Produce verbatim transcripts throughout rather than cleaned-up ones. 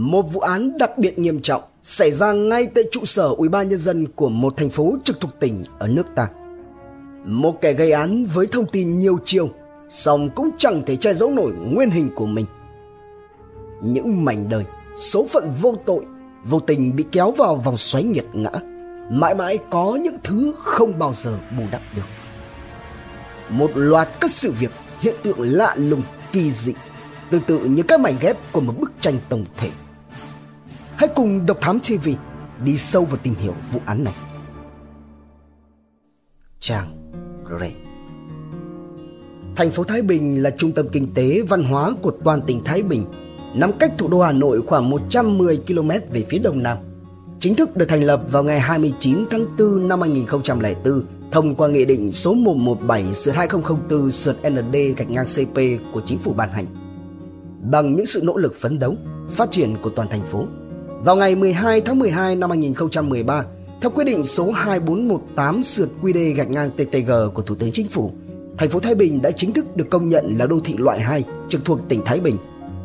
Một vụ án đặc biệt nghiêm trọng xảy ra ngay tại trụ sở ủy ban nhân dân của một thành phố trực thuộc tỉnh ở nước ta. Một kẻ gây án với thông tin nhiều chiều, song cũng chẳng thể che giấu nổi nguyên hình của mình. Những mảnh đời, số phận vô tội, vô tình bị kéo vào vòng xoáy nghiệt ngã, mãi mãi có những thứ không bao giờ bù đắp được. Một loạt các sự việc, hiện tượng lạ lùng, kỳ dị, tương tự như các mảnh ghép của một bức tranh tổng thể. Hãy cùng Độc Thám ti vi đi sâu vào tìm hiểu vụ án này. Trang Rê. Thành phố Thái Bình là trung tâm kinh tế văn hóa của toàn tỉnh Thái Bình, nằm cách thủ đô Hà Nội khoảng một trăm mười ki lô mét về phía đông nam. Chính thức được thành lập vào ngày hai mươi chín tháng tư năm hai nghìn không trăm lẻ bốn thông qua Nghị định số một trăm mười bảy gạch hai nghìn không trăm lẻ bốn gạch N D gạch ngang C P của Chính phủ ban hành. Bằng những sự nỗ lực phấn đấu, phát triển của toàn thành phố, vào ngày mười hai tháng mười hai năm hai nghìn không trăm mười ba, theo quyết định số hai bốn một tám Q D gạch ngang T T G của Thủ tướng Chính phủ, thành phố Thái Bình đã chính thức được công nhận là đô thị loại hai trực thuộc tỉnh Thái Bình,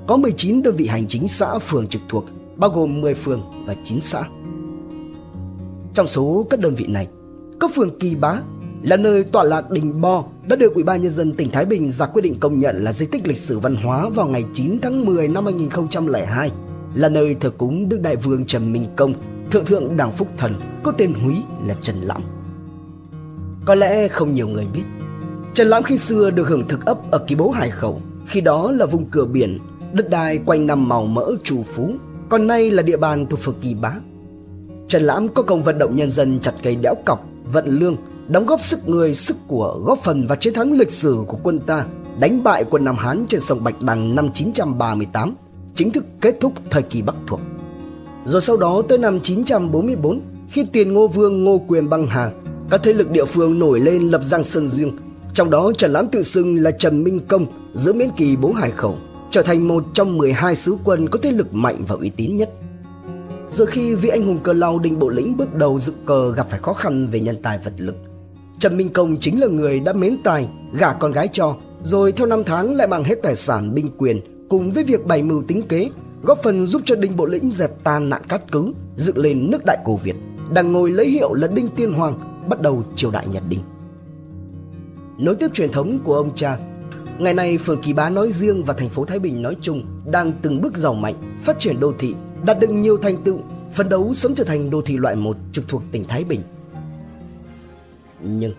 có mười chín đơn vị hành chính xã phường trực thuộc, bao gồm mười phường và chín xã. Trong số các đơn vị này, cấp phường Kỳ Bá là nơi tọa lạc đình Bo đã được Ủy ban nhân dân tỉnh Thái Bình ra quyết định công nhận là di tích lịch sử văn hóa vào ngày chín tháng mười năm hai nghìn không trăm lẻ hai, là nơi thờ cúng Đức Đại Vương Trần Minh Công, Thượng thượng Đảng Phúc Thần, có tên húy là Trần Lãm. Có lẽ không nhiều người biết, Trần Lãm khi xưa được hưởng thực ấp ở Kỳ Bố, Hải Khẩu, khi đó là vùng cửa biển, đất đai quanh năm màu mỡ trù phú, còn nay là địa bàn thuộc phường Kỳ Bá. Trần Lãm có công vận động nhân dân chặt cây đẽo cọc, vận lương, đóng góp sức người, sức của, góp phần vào chiến thắng lịch sử của quân ta đánh bại quân Nam Hán trên sông Bạch Đằng năm chín trăm ba mươi tám, chính thức kết thúc thời kỳ Bắc thuộc. Rồi sau đó tới năm chín trăm bốn mươi bốn, khi tiền Ngô Vương Ngô Quyền băng hà, các thế lực địa phương nổi lên lập Giang Sơn riêng, trong đó Trần Lãm tự xưng là Trần Minh Công giữ miễn Kỳ Bố, Hải Khẩu, trở thành một trong mười hai sứ quân có thế lực mạnh và uy tín nhất. Rồi khi vị anh hùng cờ lao Đinh Bộ Lĩnh bước đầu dựng cờ gặp phải khó khăn về nhân tài vật lực, Trần Minh Công chính là người đã mến tài, gả con gái cho, rồi theo năm tháng lại mang hết tài sản binh quyền cùng với việc bày mưu tính kế, góp phần giúp cho Đinh Bộ Lĩnh dẹp tan nạn cát cứ, dựng lên nước Đại Cồ Việt, đang ngồi lấy hiệu là Đinh Tiên Hoàng, bắt đầu triều đại Nhật Đinh. Nối tiếp truyền thống của ông cha, ngày nay phường Kỳ Bá nói riêng và thành phố Thái Bình nói chung đang từng bước giàu mạnh, phát triển đô thị, đạt được nhiều thành tựu, phấn đấu sớm trở thành đô thị loại một trực thuộc tỉnh Thái Bình. Nhưng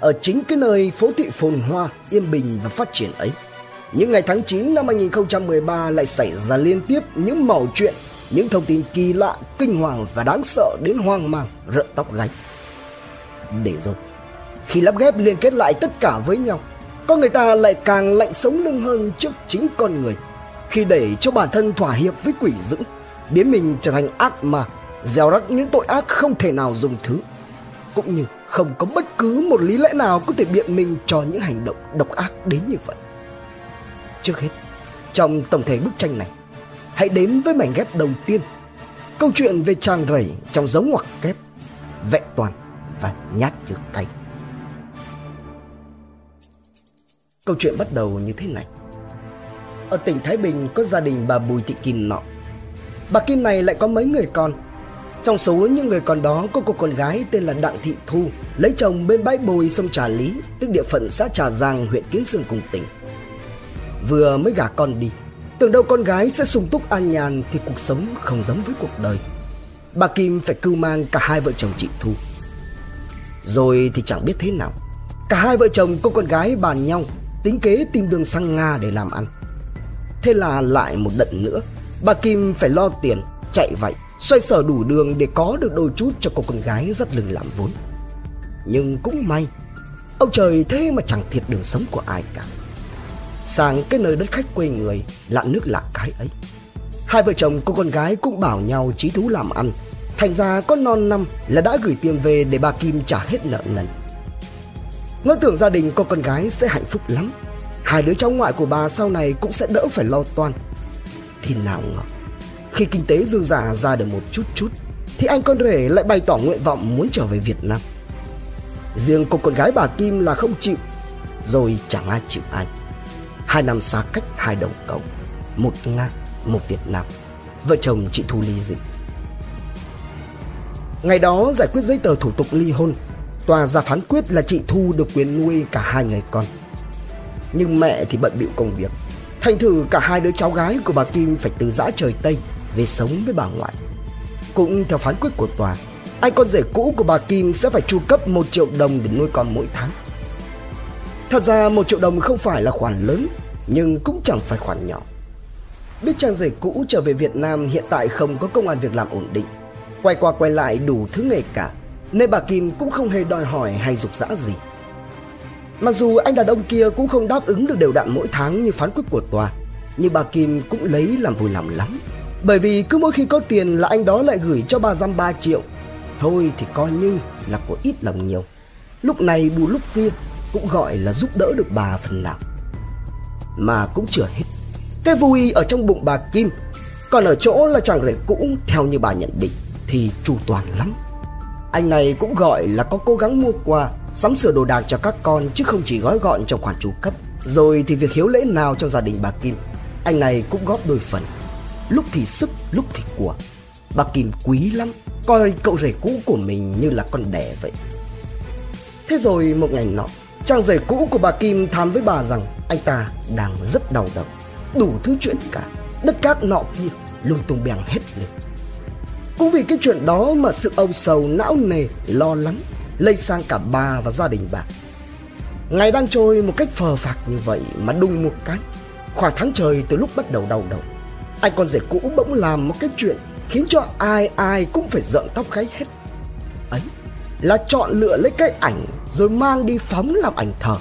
ở chính cái nơi phố thị phồn hoa, yên bình và phát triển ấy, những ngày tháng chín năm hai nghìn không trăm mười ba lại xảy ra liên tiếp những mẩu chuyện, những thông tin kỳ lạ, kinh hoàng và đáng sợ đến hoang mang, rợn tóc gáy. Để rồi khi lắp ghép liên kết lại tất cả với nhau, con người ta lại càng lạnh sống lưng hơn trước chính con người, khi để cho bản thân thỏa hiệp với quỷ dữ, biến mình trở thành ác ma, gieo rắc những tội ác không thể nào dung thứ, cũng như không có bất cứ một lý lẽ nào có thể biện minh cho những hành động độc ác đến như vậy. Trước hết, trong tổng thể bức tranh này, hãy đến với mảnh ghép đầu tiên, câu chuyện về chàng rẩy trong dấu ngoặc kép, vẹn toàn và nhát như cay. Câu chuyện bắt đầu như thế này. Ở tỉnh Thái Bình có gia đình bà Bùi Thị Kim nọ. Bà Kim này lại có mấy người con. Trong số những người con đó có cô con gái tên là Đặng Thị Thu, lấy chồng bên bãi bồi sông Trà Lý, tức địa phận xã Trà Giang, huyện Kiến Sương cùng tỉnh. Vừa mới gả con đi, tưởng đâu con gái sẽ sung túc an nhàn thì cuộc sống không giống với cuộc đời. Bà Kim phải cưu mang cả hai vợ chồng chị Thu. Rồi thì chẳng biết thế nào, cả hai vợ chồng cô con gái bàn nhau tính kế tìm đường sang Nga để làm ăn. Thế là lại một đợt nữa, bà Kim phải lo tiền, chạy vậy, xoay sở đủ đường để có được đôi chút cho cô con gái dắt lưng làm vốn. Nhưng cũng may, ông trời thế mà chẳng thiệt đường sống của ai cả. Sang cái nơi đất khách quê người, lạ nước lạ cái ấy, hai vợ chồng cô con gái cũng bảo nhau chí thú làm ăn. Thành ra có non năm là đã gửi tiền về để bà Kim trả hết nợ nần. Ngỡ tưởng gia đình cô con gái sẽ hạnh phúc lắm, hai đứa cháu ngoại của bà sau này cũng sẽ đỡ phải lo toan. Thì nào ngờ, khi kinh tế dư giả ra được một chút chút, thì anh con rể lại bày tỏ nguyện vọng muốn trở về Việt Nam. Riêng cô con gái bà Kim là không chịu, rồi chẳng ai chịu ai. Hai năm xa cách hai đầu cầu, một Nga, một Việt Nam, vợ chồng chị Thu ly dị. Ngày đó giải quyết giấy tờ thủ tục ly hôn, tòa ra phán quyết là chị Thu được quyền nuôi cả hai người con. Nhưng mẹ thì bận bịu công việc, thành thử cả hai đứa cháu gái của bà Kim phải từ dã trời Tây về sống với bà ngoại. Cũng theo phán quyết của tòa, anh con rể cũ của bà Kim sẽ phải chu cấp một triệu đồng để nuôi con mỗi tháng. Thật ra một triệu đồng không phải là khoản lớn, nhưng cũng chẳng phải khoản nhỏ. Biết chàng rể cũ trở về Việt Nam hiện tại không có công ăn việc làm ổn định, quay qua quay lại đủ thứ nghề cả, nên bà Kim cũng không hề đòi hỏi hay giục giã gì. Mặc dù anh đàn ông kia cũng không đáp ứng được đều đặn mỗi tháng như phán quyết của tòa, nhưng bà Kim cũng lấy làm vui lòng lắm, bởi vì cứ mỗi khi có tiền là anh đó lại gửi cho bà dăm ba triệu. Thôi thì coi như là có ít lòng nhiều, lúc này bù lúc kia, cũng gọi là giúp đỡ được bà phần nào. Mà cũng chưa hết, cái vui ở trong bụng bà Kim còn ở chỗ là chàng rể cũ, theo như bà nhận định thì chu toàn lắm. Anh này cũng gọi là có cố gắng mua quà, sắm sửa đồ đạc cho các con, chứ không chỉ gói gọn trong khoản chu cấp. Rồi thì việc hiếu lễ nào trong gia đình bà Kim, anh này cũng góp đôi phần, lúc thì sức, lúc thì của. Bà Kim quý lắm, coi cậu rể cũ của mình như là con đẻ vậy. Thế rồi một ngày nọ, chàng rể cũ của bà Kim thám với bà rằng anh ta đang rất đau đầu, đủ thứ chuyện cả, đất cát nọ kia, lung tung bèng hết lên. Cũng vì cái chuyện đó mà sự âu sầu, não nề, lo lắng lây sang cả bà và gia đình bà. Ngày đang trôi một cách phờ phạc như vậy mà đùng một cái, khoảng tháng trời từ lúc bắt đầu đau đầu, anh con rể cũ bỗng làm một cái chuyện khiến cho ai ai cũng phải rợn tóc gáy hết. Ấy là chọn lựa lấy cái ảnh rồi mang đi phóng làm ảnh thờ.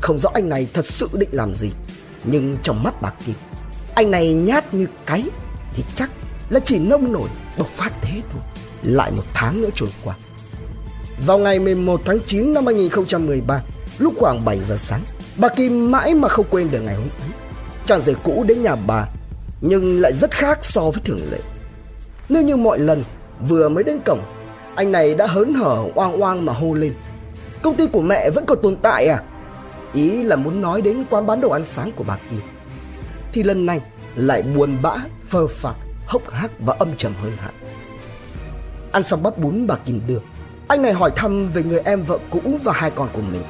Không rõ anh này thật sự định làm gì, nhưng trong mắt bà Kim, anh này nhát như cái thì chắc là chỉ nông nổi bộc phát thế thôi. Lại một tháng nữa trôi qua. Vào ngày mười một tháng chín năm hai nghìn không trăm mười ba, lúc khoảng bảy giờ sáng, bà Kim mãi mà không quên được ngày hôm ấy. Chàng rể cũ đến nhà bà, nhưng lại rất khác so với thường lệ. Nếu như mọi lần vừa mới đến cổng, anh này đã hớn hở oang oang mà hô lên: "Công ty của mẹ vẫn còn tồn tại à?" Ý là muốn nói đến quán bán đồ ăn sáng của bà Kim. Thì lần này lại buồn bã, phờ phạc, hốc hác và âm trầm hơn hẳn. Ăn xong bắp bún bà Kim đưa, anh này hỏi thăm về người em vợ cũ và hai con của mình.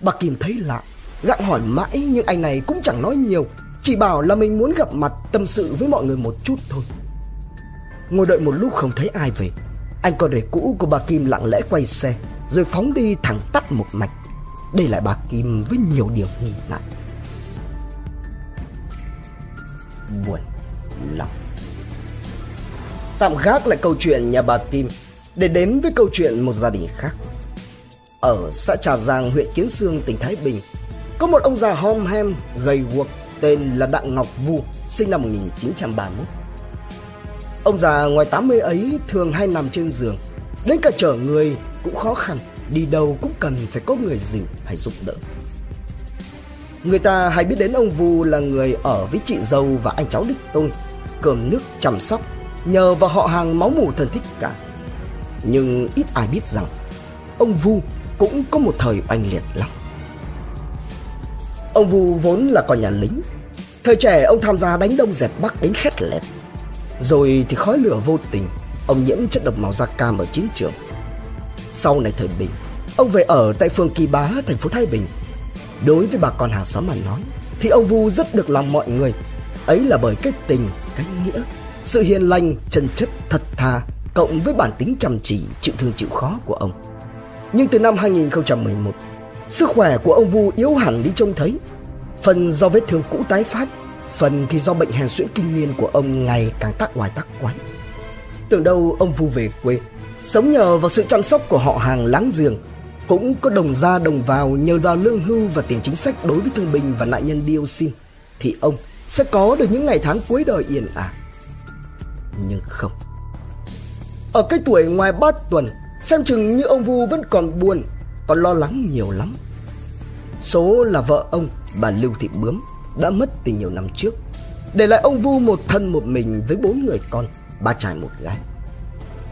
Bà Kim thấy lạ, gặng hỏi mãi nhưng anh này cũng chẳng nói nhiều, chỉ bảo là mình muốn gặp mặt tâm sự với mọi người một chút thôi. Ngồi đợi một lúc không thấy ai về, anh con rể cũ của bà Kim lặng lẽ quay xe rồi phóng đi thẳng tắt một mạch, để lại bà Kim với nhiều điều nghi ngại. Buồn lòng. Tạm gác lại câu chuyện nhà bà Kim để đến với câu chuyện một gia đình khác. Ở xã Trà Giang, huyện Kiến Sương, tỉnh Thái Bình, có một ông già hom hem gầy guộc tên là Đặng Ngọc Vũ, sinh năm một nghìn chín trăm ba mươi mốt. Ông già ngoài tám mươi ấy thường hay nằm trên giường, đến cả chở người cũng khó khăn, đi đâu cũng cần phải có người dìu hay giúp đỡ. Người ta hay biết đến ông Vu là người ở với chị dâu và anh cháu đích tôn, cơm nước chăm sóc, nhờ vào họ hàng máu mủ thân thích cả. Nhưng ít ai biết rằng ông Vu cũng có một thời oanh liệt lắm. Ông Vu vốn là con nhà lính, thời trẻ ông tham gia đánh Đông dẹp Bắc đến khét lẹt. Rồi thì khói lửa vô tình, ông nhiễm chất độc màu da cam ở chiến trường. Sau này thời Bình, ông về ở tại phường Kỳ Bá, thành phố Thái Bình. Đối với bà con hàng xóm mà nói thì ông Vu rất được lòng mọi người. Ấy là bởi cái tình, cái nghĩa, sự hiền lành, chân chất, thật thà, cộng với bản tính chăm chỉ, chịu thương chịu khó của ông. Nhưng từ năm hai nghìn không trăm mười một, sức khỏe của ông Vu yếu hẳn đi trông thấy. Phần do vết thương cũ tái phát, phần thì do bệnh hèn suyễn kinh niên của ông ngày càng tác oai tác quái. Tưởng đâu ông Vu về quê sống nhờ vào sự chăm sóc của họ hàng láng giềng, cũng có đồng ra đồng vào nhờ vào lương hưu và tiền chính sách đối với thương binh và nạn nhân dioxin, thì ông sẽ có được những ngày tháng cuối đời yên ả. Nhưng không. Ở cái tuổi ngoài ba tuần, xem chừng như ông Vu vẫn còn buồn, còn lo lắng nhiều lắm. Số là vợ ông, bà Lưu Thị Bướm, đã mất từ nhiều năm trước, để lại ông Vu một thân một mình với bốn người con, ba trai một gái.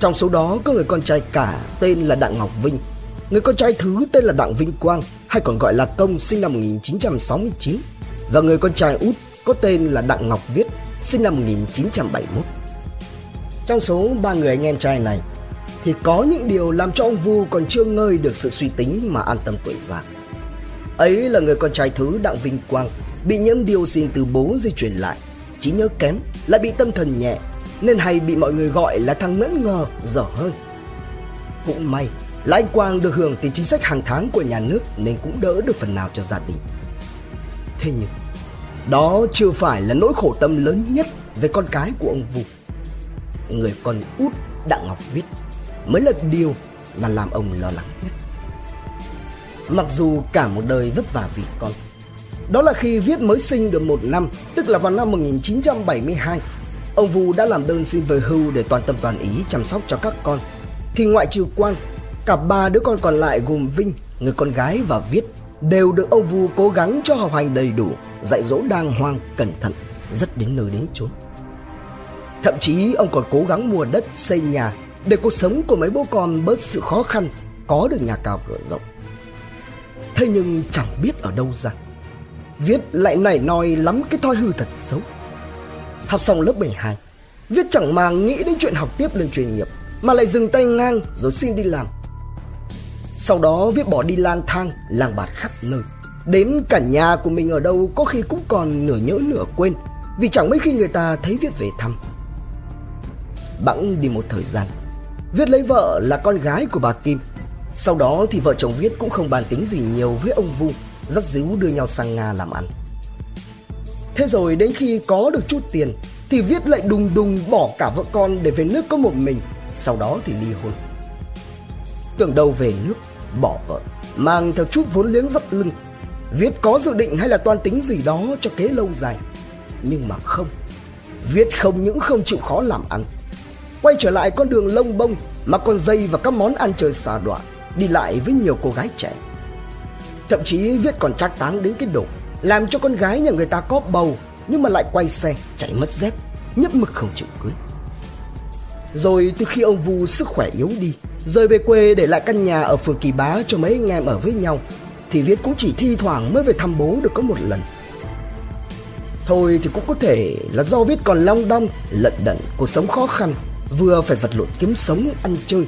Trong số đó có người con trai cả tên là Đặng Ngọc Vinh, người con trai thứ tên là Đặng Vinh Quang, hay còn gọi là Công, sinh năm một nghìn chín trăm sáu mươi chín, và người con trai út có tên là Đặng Ngọc Viết, sinh năm một nghìn chín trăm bảy mươi mốt. Trong số ba người anh em trai này thì có những điều làm cho ông Vu còn chưa ngơi được sự suy tính mà an tâm tuổi già. Ấy là người con trai thứ Đặng Vinh Quang bị nhiễm dioxin từ bố di truyền lại, trí nhớ kém, lại bị tâm thần nhẹ nên hay bị mọi người gọi là thằng ngẫn ngờ dở hơi. Cũng may là anh Quang được hưởng tiền chính sách hàng tháng của nhà nước nên cũng đỡ được phần nào cho gia đình. Thế nhưng đó chưa phải là nỗi khổ tâm lớn nhất về con cái của ông Vũ. Người con út Đặng Ngọc Viết mới là điều mà làm ông lo lắng nhất. Mặc dù cả một đời vất vả vì con, đó là khi Viết mới sinh được một năm, tức là vào năm một nghìn chín trăm bảy mươi hai, ông Vũ đã làm đơn xin về hưu để toàn tâm toàn ý chăm sóc cho các con. Thì ngoại trừ Quang, cả ba đứa con còn lại gồm Vinh, người con gái và Viết đều được ông Vu cố gắng cho học hành đầy đủ, dạy dỗ đàng hoàng, cẩn thận, rất đến nơi đến chốn. Thậm chí ông còn cố gắng mua đất, xây nhà để cuộc sống của mấy bố con bớt sự khó khăn, có được nhà cao cửa rộng. Thế nhưng chẳng biết ở đâu ra, Viết lại nảy nòi lắm cái thói hư thật xấu. Học xong lớp mười hai, Viết chẳng màng nghĩ đến chuyện học tiếp lên chuyên nghiệp mà lại dừng tay ngang rồi xin đi làm. Sau đó Viết bỏ đi lang thang, lang bạt khắp nơi. Đến cả nhà của mình ở đâu có khi cũng còn nửa nhớ nửa quên, vì chẳng mấy khi người ta thấy Viết về thăm. Bẵng đi một thời gian, Viết lấy vợ là con gái của bà Kim. Sau đó thì vợ chồng Viết cũng không bàn tính gì nhiều với ông Vu, dắt díu đưa nhau sang Nga làm ăn. Thế rồi đến khi có được chút tiền thì Viết lại đùng đùng bỏ cả vợ con để về nước có một mình. Sau đó thì ly hôn. Tưởng đâu về nước, bỏ vợ, mang theo chút vốn liếng dắt lưng, Viết có dự định hay là toan tính gì đó cho kế lâu dài. Nhưng mà không, Viết không những không chịu khó làm ăn, quay trở lại con đường lông bông mà còn dây vào các món ăn chơi xà đọa, đi lại với nhiều cô gái trẻ. Thậm chí Viết còn trác táng đến cái độ làm cho con gái nhà người ta có bầu nhưng mà lại quay xe, chạy mất dép, nhất mực không chịu cưới. Rồi từ khi ông Vu sức khỏe yếu đi, rời về quê để lại căn nhà ở phường Kỳ Bá cho mấy anh em ở với nhau, thì Viết cũng chỉ thi thoảng mới về thăm bố được có một lần. Thôi thì cũng có thể là do Viết còn long đong, lận đận, cuộc sống khó khăn, vừa phải vật lộn kiếm sống ăn chơi,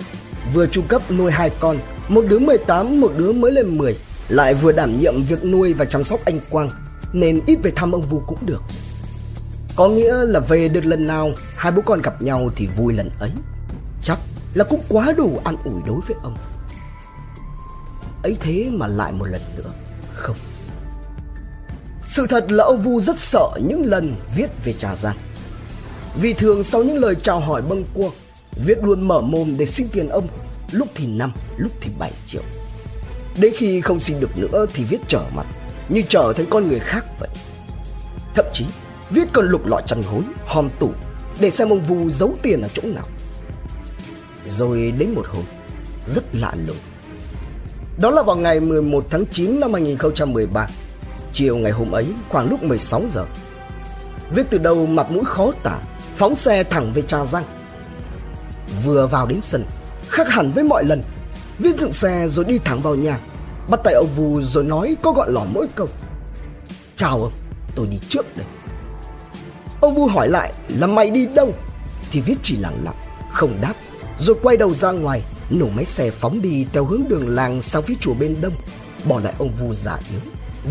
vừa chu cấp nuôi hai con, một đứa mười tám, một đứa mới lên mười, lại vừa đảm nhiệm việc nuôi và chăm sóc anh Quang, nên ít về thăm ông Vu cũng được. Có nghĩa là về được lần nào hai bố con gặp nhau thì vui lần ấy. Chắc là cũng quá đủ an ủi đối với ông. Ấy thế mà lại một lần nữa không. Sự thật là ông Vu rất sợ những lần Viết về Trà Giang, vì thường sau những lời chào hỏi bâng cua, Viết luôn mở mồm để xin tiền ông, lúc thì năm, lúc thì bảy triệu. Đến khi không xin được nữa thì Viết trở mặt, như trở thành con người khác vậy. Thậm chí Viết còn lục lọi chăn gối, hòm tủ để xem ông Vu giấu tiền ở chỗ nào. Rồi đến một hôm rất lạ lùng, đó là vào ngày mười một tháng chín năm hai nghìn không trăm mười ba. Chiều ngày hôm ấy khoảng lúc mười sáu giờ, Viết từ đầu mặt mũi khó tả phóng xe thẳng về Trà Giang. Vừa vào đến sân, khác hẳn với mọi lần, Viết dựng xe rồi đi thẳng vào nhà, bắt tay ông Vu rồi nói có gọn lỏn mỗi câu: "Chào ông, tôi đi trước đây." Ông Vu hỏi lại là "Mày đi đâu?" thì Viết chỉ lẳng lặng không đáp, rồi quay đầu ra ngoài, nổ máy xe phóng đi theo hướng đường làng sang phía chùa bên đông, bỏ lại ông Vu già yếu,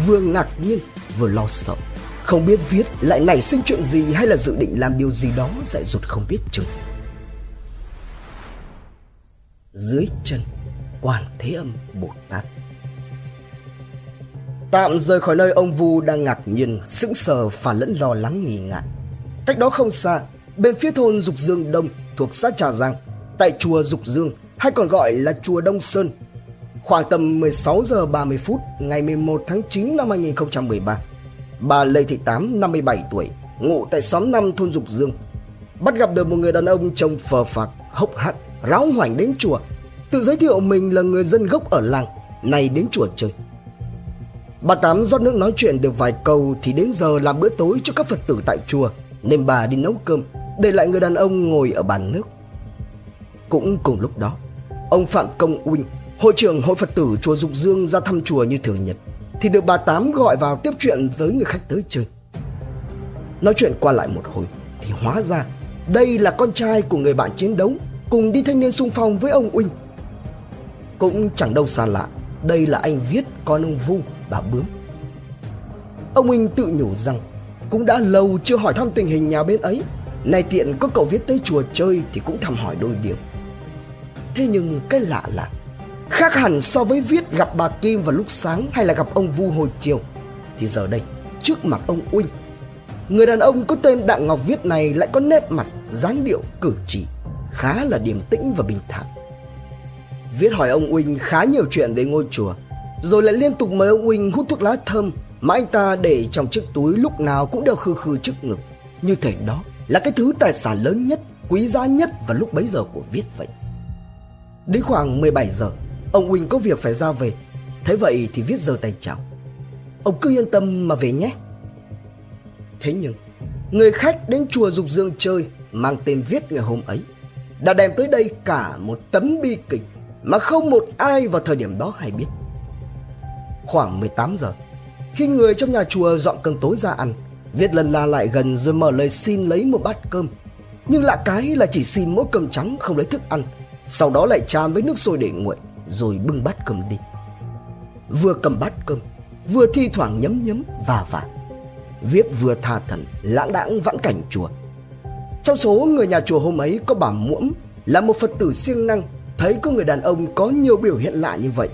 vừa ngạc nhiên vừa lo sợ, không biết Viết lại nảy sinh chuyện gì hay là dự định làm điều gì đó dại dột không biết chừng. Dưới chân Quan Thế Âm Bồ Tát. Tạm rời khỏi nơi ông Vu đang ngạc nhiên, sững sờ và lẫn lo lắng nghi ngại, cách đó không xa, bên phía thôn Dục Dương Đông thuộc xã Trà Giang, tại chùa Dục Dương hay còn gọi là chùa Đông Sơn, khoảng tầm mười sáu giờ ba mươi phút ngày mười một tháng chín năm hai nghìn không trăm mười ba, bà Lê Thị Tám, năm mươi bảy tuổi, ngụ tại xóm năm thôn Dục Dương, bắt gặp được một người đàn ông trông phờ phạc, hốc hác, ráo hoảnh đến chùa, tự giới thiệu mình là người dân gốc ở làng này đến chùa chơi. Bà Tám rót nước nói chuyện được vài câu thì đến giờ làm bữa tối cho các Phật tử tại chùa, nên bà đi nấu cơm, để lại người đàn ông ngồi ở bàn nước. Cũng cùng lúc đó, ông Phạm Công Uyên, hội trưởng hội Phật tử chùa Dục Dương, ra thăm chùa như thường nhật, thì được bà Tám gọi vào tiếp chuyện với người khách tới chơi. Nói chuyện qua lại một hồi thì hóa ra đây là con trai của người bạn chiến đấu cùng đi thanh niên xung phong với ông Uyên. Cũng chẳng đâu xa lạ, đây là anh Viết, con ông Vu, bà Bướm. Ông Uyên tự nhủ rằng cũng đã lâu chưa hỏi thăm tình hình nhà bên ấy, nay tiện có cậu Viết tới chùa chơi thì cũng thăm hỏi đôi điều. Thế nhưng cái lạ là khác hẳn so với Viết gặp bà Kim vào lúc sáng hay là gặp ông Vu hồi chiều, thì giờ đây trước mặt ông Uyên, người đàn ông có tên Đặng Ngọc Viết này lại có nét mặt, dáng điệu, cử chỉ khá là điềm tĩnh và bình thản. Viết hỏi ông Uyên khá nhiều chuyện về ngôi chùa, rồi lại liên tục mời ông Uyên hút thuốc lá thơm mà anh ta để trong chiếc túi lúc nào cũng đeo khư khư trước ngực, như thể đó là cái thứ tài sản lớn nhất, quý giá nhất vào lúc bấy giờ của Viết vậy. Đến khoảng mười bảy giờ, ông Uyên có việc phải ra về. Thế vậy thì Viết giơ tay chào: "Ông cứ yên tâm mà về nhé." Thế nhưng người khách đến chùa Dục Dương chơi mang tên Viết ngày hôm ấy đã đem tới đây cả một tấm bi kịch mà không một ai vào thời điểm đó hay biết. Khoảng mười tám giờ, khi người trong nhà chùa dọn cơm tối ra ăn, Viết lần la lại gần rồi mở lời xin lấy một bát cơm. Nhưng lạ cái là chỉ xin mỗi cơm trắng không lấy thức ăn, sau đó lại chan với nước sôi để nguội rồi bưng bát cơm đi. Vừa cầm bát cơm, vừa thi thoảng nhấm nhấm và vả, Viết vừa tha thần lãng đãng vãn cảnh chùa. Trong số người nhà chùa hôm ấy có bà Muỗm, là một Phật tử siêng năng, thấy có người đàn ông có nhiều biểu hiện lạ như vậy,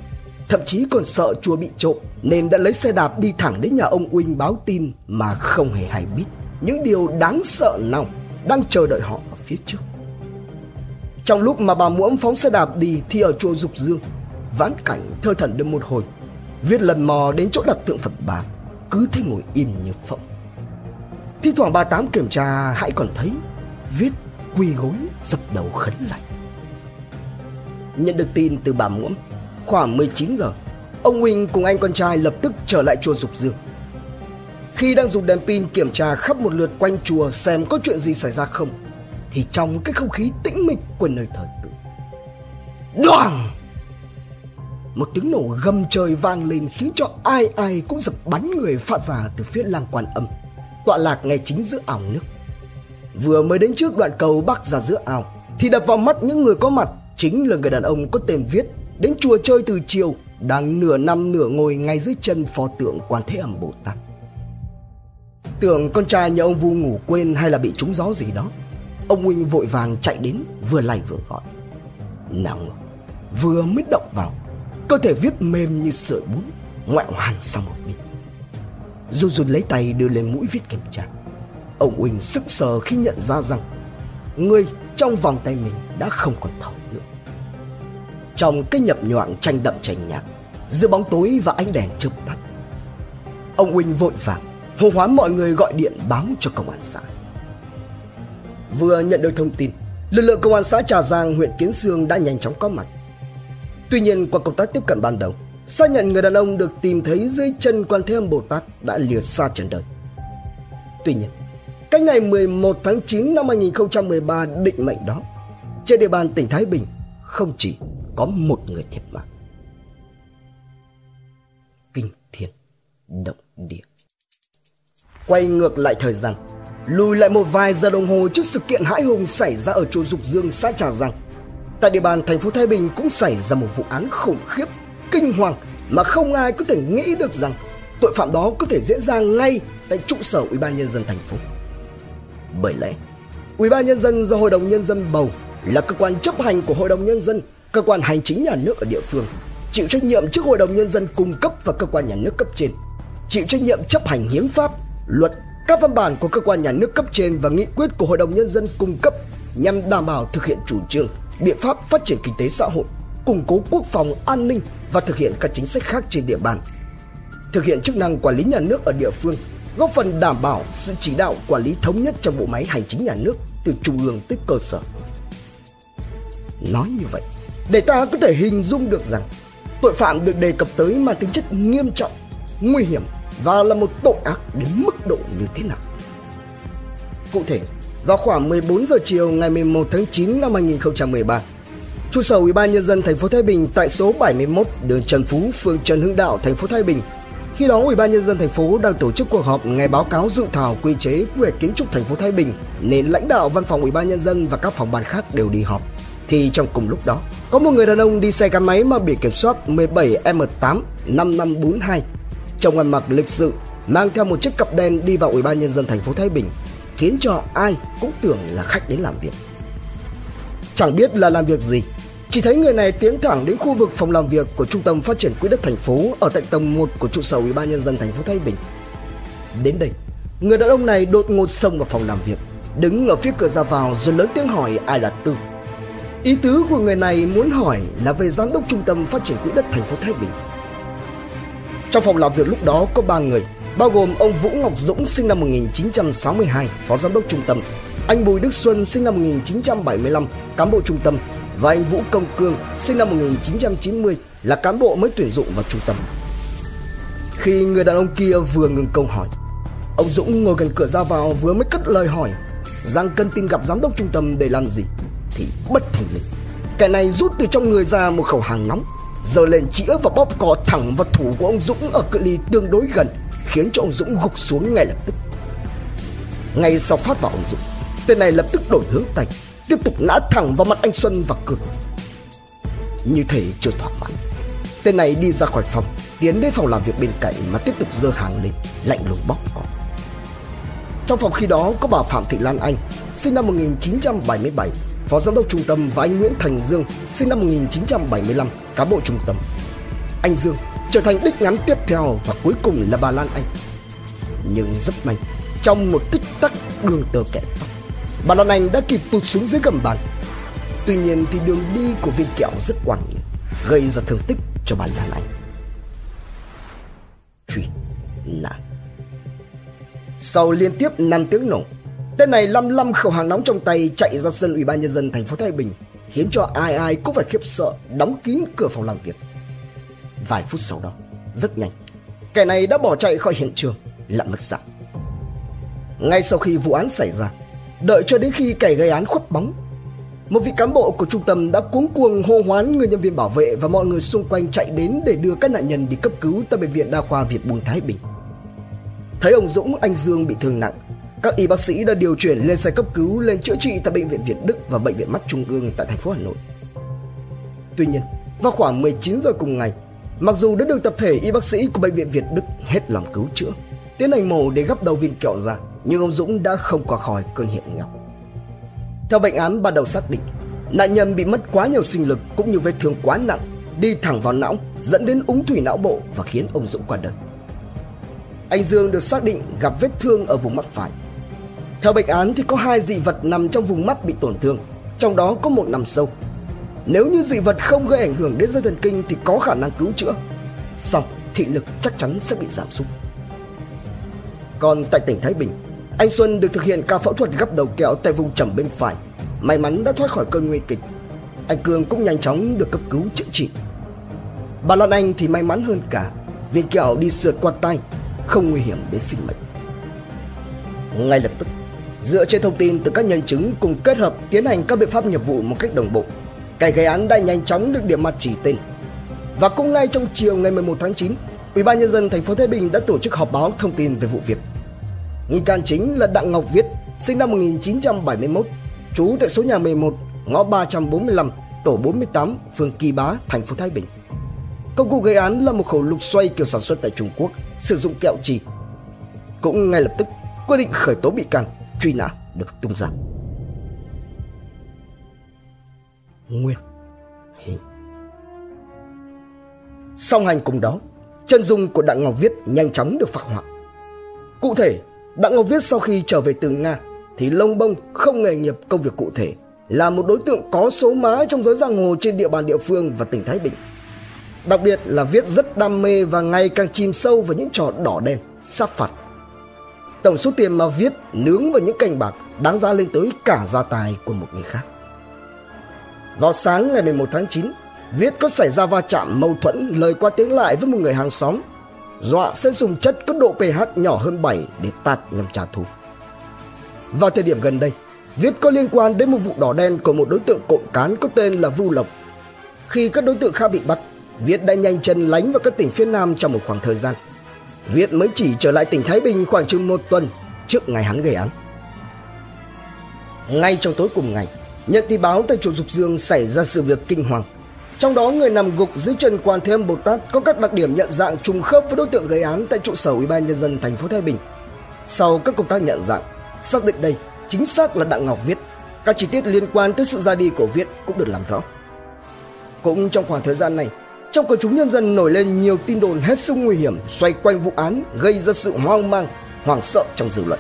thậm chí còn sợ chùa bị trộm nên đã lấy xe đạp đi thẳng đến nhà ông Uyên báo tin mà không hề hay biết những điều đáng sợ nào đang chờ đợi họ ở phía trước. Trong lúc mà bà Muỗm phóng xe đạp đi thì ở chùa Dục Dương vãn cảnh thơ thần được một hồi, Viết lần mò đến chỗ đặt tượng Phật Bà, cứ thế ngồi im như phỗng. Thi thoảng bà Tám kiểm tra hãy còn thấy Viết quỳ gối dập đầu khấn lạy. Nhận được tin từ bà Muỗm, khoảng mười chín giờ, ông Uyên cùng anh con trai lập tức trở lại chùa Dục Dương. Khi đang dùng đèn pin kiểm tra khắp một lượt quanh chùa xem có chuyện gì xảy ra không, thì trong cái không khí tĩnh mịch của nơi thờ tự, đoàng! Một tiếng nổ gầm trời vang lên khiến cho ai ai cũng giật bắn người phát ra từ phía làng Quan Âm, tọa lạc ngay chính giữa ao nước. Vừa mới đến trước đoạn cầu bắc ra giữa ao thì đập vào mắt những người có mặt chính là người đàn ông có tên Viết đến chùa chơi từ chiều, đang nửa nằm nửa ngồi ngay dưới chân pho tượng Quan Thế Âm Bồ Tát. Tưởng con trai nhà ông Vu ngủ quên hay là bị trúng gió gì đó, ông Uyên vội vàng chạy đến, vừa lay vừa gọi. Nào ngờ vừa mới động vào, cơ thể Viết mềm như sợi bún, ngoẹo hẳn sang một bên. Run run lấy tay đưa lên mũi Viết kiểm tra, ông Uyên sững sờ khi nhận ra rằng người trong vòng tay mình đã không còn thở nữa. Trong cái nhập nhoạng tranh đậm tranh nhạt giữa bóng tối và ánh đèn chớp tắt, ông Uyên vội vàng hô hoán mọi người gọi điện báo cho công an xã. Vừa nhận được thông tin, lực lượng công an xã Trà Giang, huyện Kiến Sương đã nhanh chóng có mặt. Tuy nhiên, qua công tác tiếp cận ban đầu, xác nhận người đàn ông được tìm thấy dưới chân Quan Thế Âm Bồ Tát đã lìa xa trần đời. Tuy nhiên, cách ngày mười một tháng chín năm hai nghìn không trăm mười ba định mệnh đó, trên địa bàn tỉnh Thái Bình không chỉ có một người thiệt mạng. Kinh thiên động địa. Quay ngược lại thời gian, lùi lại một vài giờ đồng hồ trước sự kiện hãi hùng xảy ra ở chùa Dục Dương, xã Trà Giang, tại địa bàn thành phố Thái Bình cũng xảy ra một vụ án khủng khiếp, kinh hoàng mà không ai có thể nghĩ được rằng tội phạm đó có thể diễn ra ngay tại trụ sở Ủy ban Nhân dân thành phố. Bởi lẽ, Ủy ban Nhân dân do Hội đồng Nhân dân bầu là cơ quan chấp hành của Hội đồng Nhân dân, cơ quan hành chính nhà nước ở địa phương, chịu trách nhiệm trước Hội đồng Nhân dân cung cấp và cơ quan nhà nước cấp trên, chịu trách nhiệm chấp hành hiến pháp, luật, các văn bản của cơ quan nhà nước cấp trên và nghị quyết của Hội đồng Nhân dân cung cấp nhằm đảm bảo thực hiện chủ trương, biện pháp phát triển kinh tế xã hội, củng cố quốc phòng an ninh và thực hiện các chính sách khác trên địa bàn, thực hiện chức năng quản lý nhà nước ở địa phương, góp phần đảm bảo sự chỉ đạo quản lý thống nhất trong bộ máy hành chính nhà nước từ trung ương tới cơ sở. Nói như vậy để ta có thể hình dung được rằng tội phạm được đề cập tới mang tính chất nghiêm trọng, nguy hiểm và là một tội ác đến mức độ như thế nào. Cụ thể, vào khoảng mười bốn giờ chiều ngày mười một tháng chín năm hai nghìn không trăm mười ba, trụ sở Ủy ban Nhân dân thành phố Thái Bình tại số bảy mươi mốt đường Trần Phú, phường Trần Hưng Đạo, thành phố Thái Bình Khi đó, Ủy ban nhân dân thành phố đang tổ chức cuộc họp nghe báo cáo dự thảo quy chế quy hoạch kiến trúc thành phố Thái Bình, nên lãnh đạo văn phòng Ủy ban nhân dân và các phòng ban khác đều đi họp. Thì trong cùng lúc đó, có một người đàn ông đi xe gắn máy mang biển kiểm soát mười bảy M tám năm năm bốn hai, trông ăn mặc lịch sự, mang theo một chiếc cặp đen đi vào Ủy ban nhân dân thành phố Thái Bình, khiến cho ai cũng tưởng là khách đến làm việc. Chẳng biết là làm việc gì, chỉ thấy người này tiến thẳng đến khu vực phòng làm việc của Trung tâm Phát triển quỹ đất thành phố ở tại tầng một của trụ sở Ủy ban nhân dân thành phố Thái Bình. Đến đây, người đàn ông này đột ngột xông vào phòng làm việc, đứng ở phía cửa ra vào rồi lớn tiếng hỏi ai là Tư. Ý tứ của người này muốn hỏi là về giám đốc Trung tâm Phát triển quỹ đất thành phố Thái Bình. Trong phòng làm việc lúc đó có ba người, bao gồm ông Vũ Ngọc Dũng sinh năm một nghìn chín trăm sáu mươi hai, phó giám đốc trung tâm, anh Bùi Đức Xuân sinh năm một nghìn chín trăm bảy mươi lăm, cán bộ trung tâm, và anh Vũ Công Cương sinh năm một nghìn chín trăm chín mươi là cán bộ mới tuyển dụng vào trung tâm. Khi người đàn ông kia vừa ngừng câu hỏi, ông Dũng ngồi gần cửa ra vào vừa mới cất lời hỏi rằng cần tìm gặp giám đốc trung tâm để làm gì, thì bất thình lình kẻ này rút từ trong người ra một khẩu hàng nóng, giơ lên chĩa và bóp cò thẳng vào thủ của ông Dũng ở cự ly tương đối gần, khiến cho ông Dũng gục xuống ngay lập tức. Ngay sau phát vào ông Dũng, tên này lập tức đổi hướng tay, tiếp tục ngã thẳng vào mặt anh Xuân và Cường. Như thể chưa thỏa mãn, tên này đi ra khỏi phòng, tiến đến phòng làm việc bên cạnh mà tiếp tục giơ hàng lên, lạnh lùng bóp cò. Trong phòng khi đó có bà Phạm Thị Lan Anh, sinh năm một nghìn chín trăm bảy mươi bảy, phó giám đốc trung tâm, và anh Nguyễn Thành Dương, sinh năm một nghìn chín trăm bảy mươi lăm, cán bộ trung tâm. Anh Dương trở thành đích ngắm tiếp theo và cuối cùng là bà Lan Anh. Nhưng rất may, trong một tích tắc đường tờ kẻ tóc, bà Lan Anh đã kịp tụt xuống dưới gầm bàn. Tuy nhiên thì đường đi của viên kẹo rất oằn, gây ra thương tích cho bà Lan Anh. Truy nã. Sau liên tiếp năm tiếng nổ, tên này lăm lăm khẩu hàng nóng trong tay chạy ra sân Ủy ban nhân dân thành phố Thái Bình, khiến cho ai ai cũng phải khiếp sợ, đóng kín cửa phòng làm việc. Vài phút sau đó, rất nhanh, kẻ này đã bỏ chạy khỏi hiện trường, lặn mất dạng. Ngay sau khi vụ án xảy ra, đợi cho đến khi kẻ gây án khuất bóng, một vị cán bộ của trung tâm đã cuống cuồng hô hoán người nhân viên bảo vệ và mọi người xung quanh chạy đến để đưa các nạn nhân đi cấp cứu tại Bệnh viện Đa khoa Việt Đức Thái Bình. Thấy ông Dũng, anh Dương bị thương nặng, các y bác sĩ đã điều chuyển lên xe cấp cứu lên chữa trị tại Bệnh viện Việt Đức và Bệnh viện Mắt Trung ương tại thành phố Hà Nội. Tuy nhiên, vào khoảng mười chín giờ cùng ngày, mặc dù đã được tập thể y bác sĩ của Bệnh viện Việt Đức hết lòng cứu chữa, tiến hành mổ để gắp đầu viên kẹo ra, nhưng ông Dũng đã không qua khỏi cơn hiện nghèo. Theo bệnh án ban đầu xác định, nạn nhân bị mất quá nhiều sinh lực cũng như vết thương quá nặng, đi thẳng vào não, dẫn đến úng thủy não bộ và khiến ông Dũng qua đời. Anh Dương được xác định gặp vết thương ở vùng mắt phải. Theo bệnh án thì có hai dị vật nằm trong vùng mắt bị tổn thương, trong đó có một nằm sâu. Nếu như dị vật không gây ảnh hưởng đến dây thần kinh thì có khả năng cứu chữa, song thị lực chắc chắn sẽ bị giảm sút. Còn tại tỉnh Thái Bình, anh Xuân được thực hiện ca phẫu thuật gắp đầu kẹo tại vùng trầm bên phải, may mắn đã thoát khỏi cơn nguy kịch. Anh Cường cũng nhanh chóng được cấp cứu chữa trị. Bà Lan Anh thì may mắn hơn cả, viên kẹo đi sượt qua tay, không nguy hiểm đến sinh mệnh. Ngay lập tức, dựa trên thông tin từ các nhân chứng cùng kết hợp tiến hành các biện pháp nghiệp vụ một cách đồng bộ, kẻ gây án đã nhanh chóng được điểm mặt chỉ tên. Và cũng ngay trong chiều ngày mười một tháng chín, Ủy ban nhân dân thành phố Thái Bình đã tổ chức họp báo thông tin về vụ việc. Nghi can chính là Đặng Ngọc Viết, sinh năm một nghìn chín trăm bảy mươi mốt, trú tại số nhà mười một, ngõ ba trăm bốn mươi lăm, tổ bốn mươi tám, phường Kỳ Bá, thành phố Thái Bình. Công cụ gây án là một khẩu lục xoay kiểu sản xuất tại Trung Quốc, sử dụng kẹo chì. Cũng ngay lập tức, quyết định khởi tố bị can, truy nã được tung ra. Nguyên hình. Song hành cùng đó, chân dung của Đặng Ngọc Viết nhanh chóng được phác họa. Cụ thể, Đặng Ngọc Viết sau khi trở về từ Nga thì lông bông, không nghề nghiệp, công việc cụ thể là một đối tượng có số má trong giới giang hồ trên địa bàn địa phương và tỉnh Thái Bình. Đặc biệt là Viết rất đam mê và ngày càng chìm sâu vào những trò đỏ đen, sát phạt. Tổng số tiền mà Viết nướng vào những canh bạc đáng giá lên tới cả gia tài của một người khác. Vào sáng ngày mười một tháng chín, Viết có xảy ra va chạm mâu thuẫn lời qua tiếng lại với một người hàng xóm, dọa sẽ dùng chất có độ pH nhỏ hơn bảy để tạt nhằm trả thù. Vào thời điểm gần đây, Viết có liên quan đến một vụ đỏ đen của một đối tượng cộng cán có tên là Vu Lộc. Khi các đối tượng khác bị bắt, Viết đã nhanh chân lánh vào các tỉnh phía Nam trong một khoảng thời gian. Viết mới chỉ trở lại tỉnh Thái Bình khoảng chừng một tuần trước ngày hắn gây án. Ngay trong tối cùng ngày, nhận tin báo tại chùa Dục Dương xảy ra sự việc kinh hoàng. Trong đó người nằm gục dưới chân Quan Thế Âm Bồ Tát có các đặc điểm nhận dạng trùng khớp với đối tượng gây án tại trụ sở Ủy ban Nhân dân thành phố Thái Bình. Sau các công tác nhận dạng, xác định đây chính xác là Đặng Ngọc Viết. Các chi tiết liên quan tới sự ra đi của Viết cũng được làm rõ. Cũng trong khoảng thời gian này, trong quần chúng nhân dân nổi lên nhiều tin đồn hết sức nguy hiểm xoay quanh vụ án, gây ra sự hoang mang, hoảng sợ trong dư luận.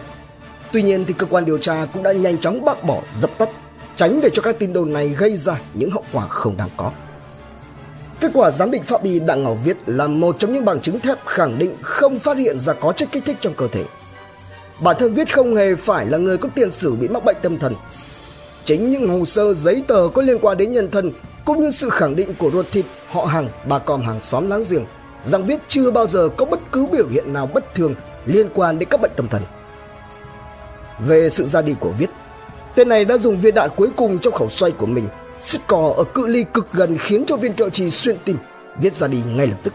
Tuy nhiên thì cơ quan điều tra cũng đã nhanh chóng bác bỏ, dập tắt, tránh để cho các tin đồn này gây ra những hậu quả không đáng có. Kết quả giám định pháp y Đặng Ngọc Viết là một trong những bằng chứng thép khẳng định không phát hiện ra có chất kích thích trong cơ thể. Bản thân Viết không hề phải là người có tiền sử bị mắc bệnh tâm thần. Chính những hồ sơ giấy tờ có liên quan đến nhân thân cũng như sự khẳng định của ruột thịt, họ hàng, bà con hàng xóm láng giềng rằng Viết chưa bao giờ có bất cứ biểu hiện nào bất thường liên quan đến các bệnh tâm thần. Về sự ra đi của Viết, tên này đã dùng viên đạn cuối cùng trong khẩu xoay của mình xiết cò ở cự ly cực gần khiến cho viên kẹo trì xuyên tim. Viết ra đi ngay lập tức.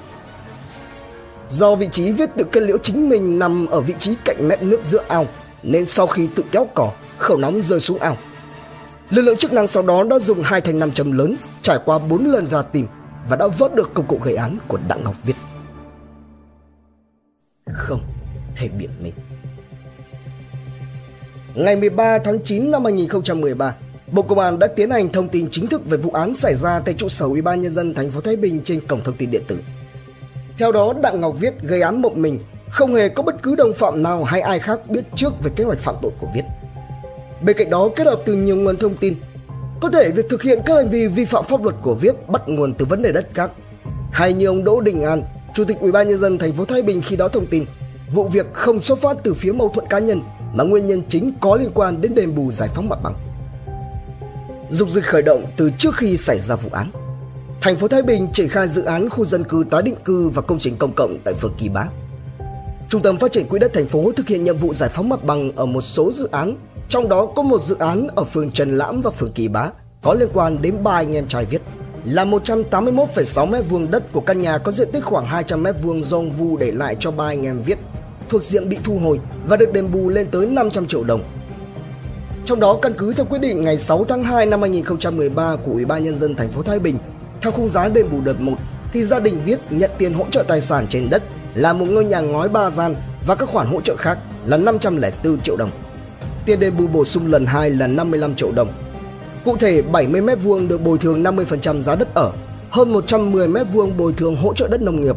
Do vị trí Viết tự kết liễu chính mình nằm ở vị trí cạnh mép nước giữa ao, nên sau khi tự kéo cò, khẩu nóng rơi xuống ao. Lực lượng chức năng sau đó đã dùng hai thanh nam châm lớn trải qua bốn lần ra tìm và đã vớt được công cụ gây án của Đặng Ngọc Viết. Không thể biện minh. Ngày mười ba tháng chín năm hai nghìn không trăm mười ba, Bộ Công an đã tiến hành thông tin chính thức về vụ án xảy ra tại trụ sở Ủy ban Nhân dân thành phố Thái Bình trên cổng thông tin điện tử. Theo đó, Đặng Ngọc Viết gây án một mình, không hề có bất cứ đồng phạm nào hay ai khác biết trước về kế hoạch phạm tội của Viết. Bên cạnh đó, kết hợp từ nhiều nguồn thông tin, có thể việc thực hiện các hành vi vi phạm pháp luật của Viết bắt nguồn từ vấn đề đất cát. Hay như ông Đỗ Đình An, Chủ tịch Ủy ban Nhân dân thành phố Thái Bình khi đó thông tin, vụ việc không xuất phát từ phía mâu thuẫn cá nhân mà nguyên nhân chính có liên quan đến đền bù giải phóng mặt bằng. Dục dịch khởi động từ trước khi xảy ra vụ án. Thành phố Thái Bình triển khai dự án khu dân cư tái định cư và công trình công cộng tại phường Kỳ Bá. Trung tâm Phát triển quỹ đất thành phố thực hiện nhiệm vụ giải phóng mặt bằng ở một số dự án, trong đó có một dự án ở phường Trần Lãm và phường Kỳ Bá có liên quan đến ba anh em trai Viết, là một trăm tám mươi mốt phẩy sáu mét vuông đất của căn nhà có diện tích khoảng hai trăm mét vuông do ông Vu để lại cho ba anh em Viết, thuộc diện bị thu hồi và được đền bù lên tới năm trăm triệu đồng. Trong đó, căn cứ theo quyết định ngày sáu tháng hai năm hai nghìn không trăm mười ba của Ủy ban Nhân dân thành phố Thái Bình, theo khung giá đền bù đợt một thì gia đình Viết nhận tiền hỗ trợ tài sản trên đất là một ngôi nhà ngói ba gian và các khoản hỗ trợ khác là năm trăm lẻ bốn triệu đồng. Tiền đền bù bổ sung lần hai là năm mươi lăm triệu đồng. Cụ thể, bảy mươi mét vuông được bồi thường năm mươi phần trăm giá đất ở, hơn một trăm mười mét vuông bồi thường hỗ trợ đất nông nghiệp.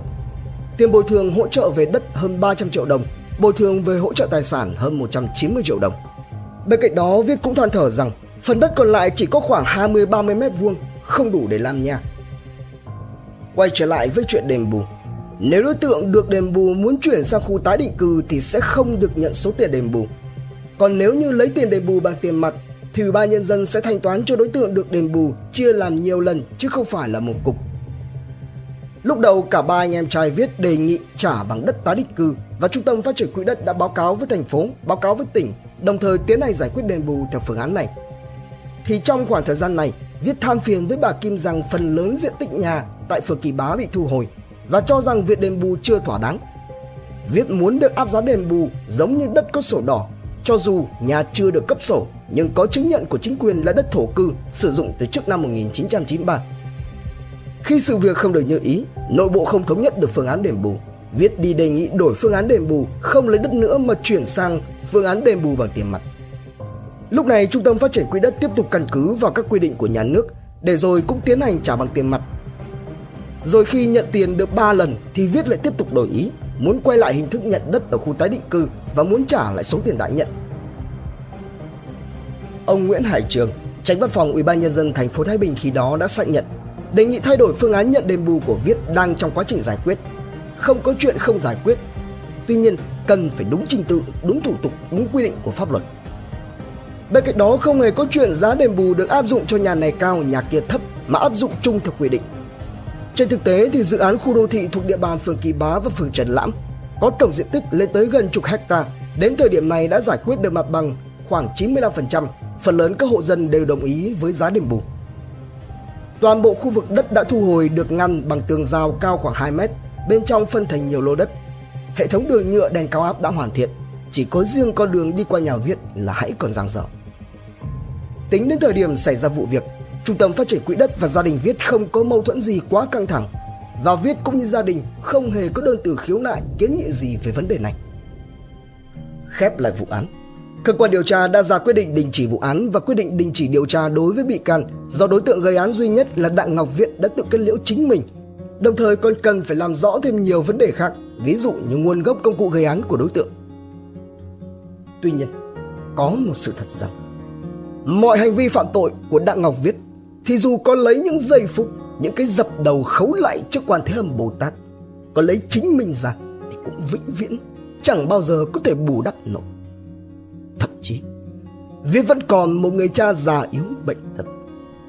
Tiền bồi thường hỗ trợ về đất hơn ba trăm triệu đồng, bồi thường về hỗ trợ tài sản hơn một trăm chín mươi triệu đồng. Bên cạnh đó, Viết cũng than thở rằng phần đất còn lại chỉ có khoảng hai mươi đến ba mươi mét vuông, không đủ để làm nhà. Quay trở lại với chuyện đền bù, nếu đối tượng được đền bù muốn chuyển sang khu tái định cư thì sẽ không được nhận số tiền đền bù. Còn nếu như lấy tiền đền bù bằng tiền mặt thì Ủy ban Nhân dân sẽ thanh toán cho đối tượng được đền bù chia làm nhiều lần chứ không phải là một cục. Lúc đầu cả ba anh em trai Viết đề nghị trả bằng đất tái định cư và Trung tâm Phát triển quỹ đất đã báo cáo với thành phố, báo cáo với tỉnh, đồng thời tiến hành giải quyết đền bù theo phương án này. Thì trong khoảng thời gian này, Viết than phiền với bà Kim rằng phần lớn diện tích nhà tại phường Kỳ Bá bị thu hồi và cho rằng việc đền bù chưa thỏa đáng. Viết muốn được áp giá đền bù giống như đất có sổ đỏ, cho dù nhà chưa được cấp sổ nhưng có chứng nhận của chính quyền là đất thổ cư sử dụng từ trước năm một nghìn chín trăm chín mươi ba. Khi sự việc không được như ý, nội bộ không thống nhất được phương án đền bù, Viết đi đề nghị đổi phương án đền bù không lấy đất nữa mà chuyển sang phương án đền bù bằng tiền mặt. Lúc này, Trung tâm Phát triển quỹ đất tiếp tục căn cứ vào các quy định của nhà nước để rồi cũng tiến hành trả bằng tiền mặt. Rồi khi nhận tiền được ba lần thì Viết lại tiếp tục đổi ý, muốn quay lại hình thức nhận đất ở khu tái định cư và muốn trả lại số tiền đã nhận. Ông Nguyễn Hải Trường, Chánh Văn phòng Ủy ban Nhân dân thành phố Thái Bình khi đó đã xác nhận, đề nghị thay đổi phương án nhận đền bù của Viết đang trong quá trình giải quyết. Không có chuyện không giải quyết. Tuy nhiên, cần phải đúng trình tự, đúng thủ tục, đúng quy định của pháp luật. Bên cạnh đó, không hề có chuyện giá đền bù được áp dụng cho nhà này cao, nhà kia thấp mà áp dụng chung theo quy định. Trên thực tế thì dự án khu đô thị thuộc địa bàn phường Kỳ Bá và phường Trần Lãm có tổng diện tích lên tới gần chục hectare, đến thời điểm này đã giải quyết được mặt bằng khoảng chín mươi lăm phần trăm, phần lớn các hộ dân đều đồng ý với giá đền bù. Toàn bộ khu vực đất đã thu hồi được ngăn bằng tường rào cao khoảng hai mét, bên trong phân thành nhiều lô đất. Hệ thống đường nhựa đèn cao áp đã hoàn thiện, chỉ có riêng con đường đi qua nhà Viết là hãy còn dang dở. Tính đến thời điểm xảy ra vụ việc, Trung tâm Phát triển quỹ đất và gia đình Viết không có mâu thuẫn gì quá căng thẳng, và Viết cũng như gia đình không hề có đơn từ khiếu nại kiến nghị gì về vấn đề này. Khép lại vụ án, cơ quan điều tra đã ra quyết định đình chỉ vụ án và quyết định đình chỉ điều tra đối với bị can do đối tượng gây án duy nhất là Đặng Ngọc Viết đã tự kết liễu chính mình. Đồng thời còn cần phải làm rõ thêm nhiều vấn đề khác, ví dụ như nguồn gốc công cụ gây án của đối tượng. Tuy nhiên, có một sự thật rằng mọi hành vi phạm tội của Đặng Ngọc Viết thì dù có lấy những giây phút, những cái dập đầu khấu lại trước Quan Thế Âm Bồ Tát, có lấy chính mình ra thì cũng vĩnh viễn chẳng bao giờ có thể bù đắp nổi. Thậm chí, Viết vẫn còn một người cha già yếu bệnh tật,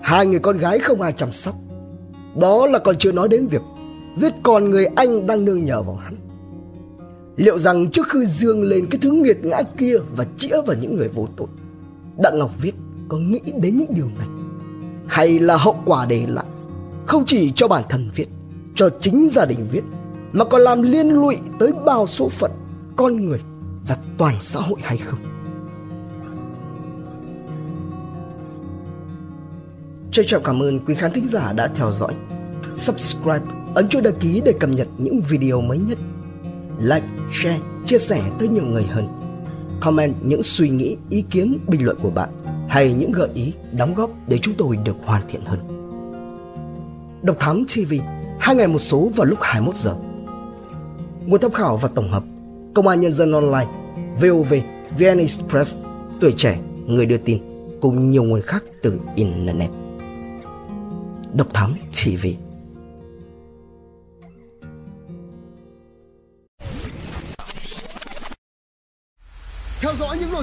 hai người con gái không ai chăm sóc. Đó là còn chưa nói đến việc Viết còn người anh đang nương nhờ vào hắn. Liệu rằng trước khi dương lên cái thứ nghiệt ngã kia và chĩa vào những người vô tội, Đặng Ngọc Viết có nghĩ đến những điều này? Hay là hậu quả để lại không chỉ cho bản thân Viết, cho chính gia đình Viết, mà còn làm liên lụy tới bao số phận, con người và toàn xã hội hay không? Trân trọng cảm ơn quý khán thính giả đã theo dõi. Subscribe, ấn chuông đăng ký để cập nhật những video mới nhất. Like, share, chia sẻ tới nhiều người hơn. Comment những suy nghĩ, ý kiến, bình luận của bạn hay những gợi ý, đóng góp để chúng tôi được hoàn thiện hơn. Độc Thám ti vi, hai ngày một số vào lúc hai mươi mốt giờ. Nguồn tham khảo và tổng hợp: Công an Nhân dân Online, vê o vê, vê en Express, Tuổi Trẻ, Người Đưa Tin cùng nhiều nguồn khác từ Internet. Độc Thám ti vi. Theo dõi những nội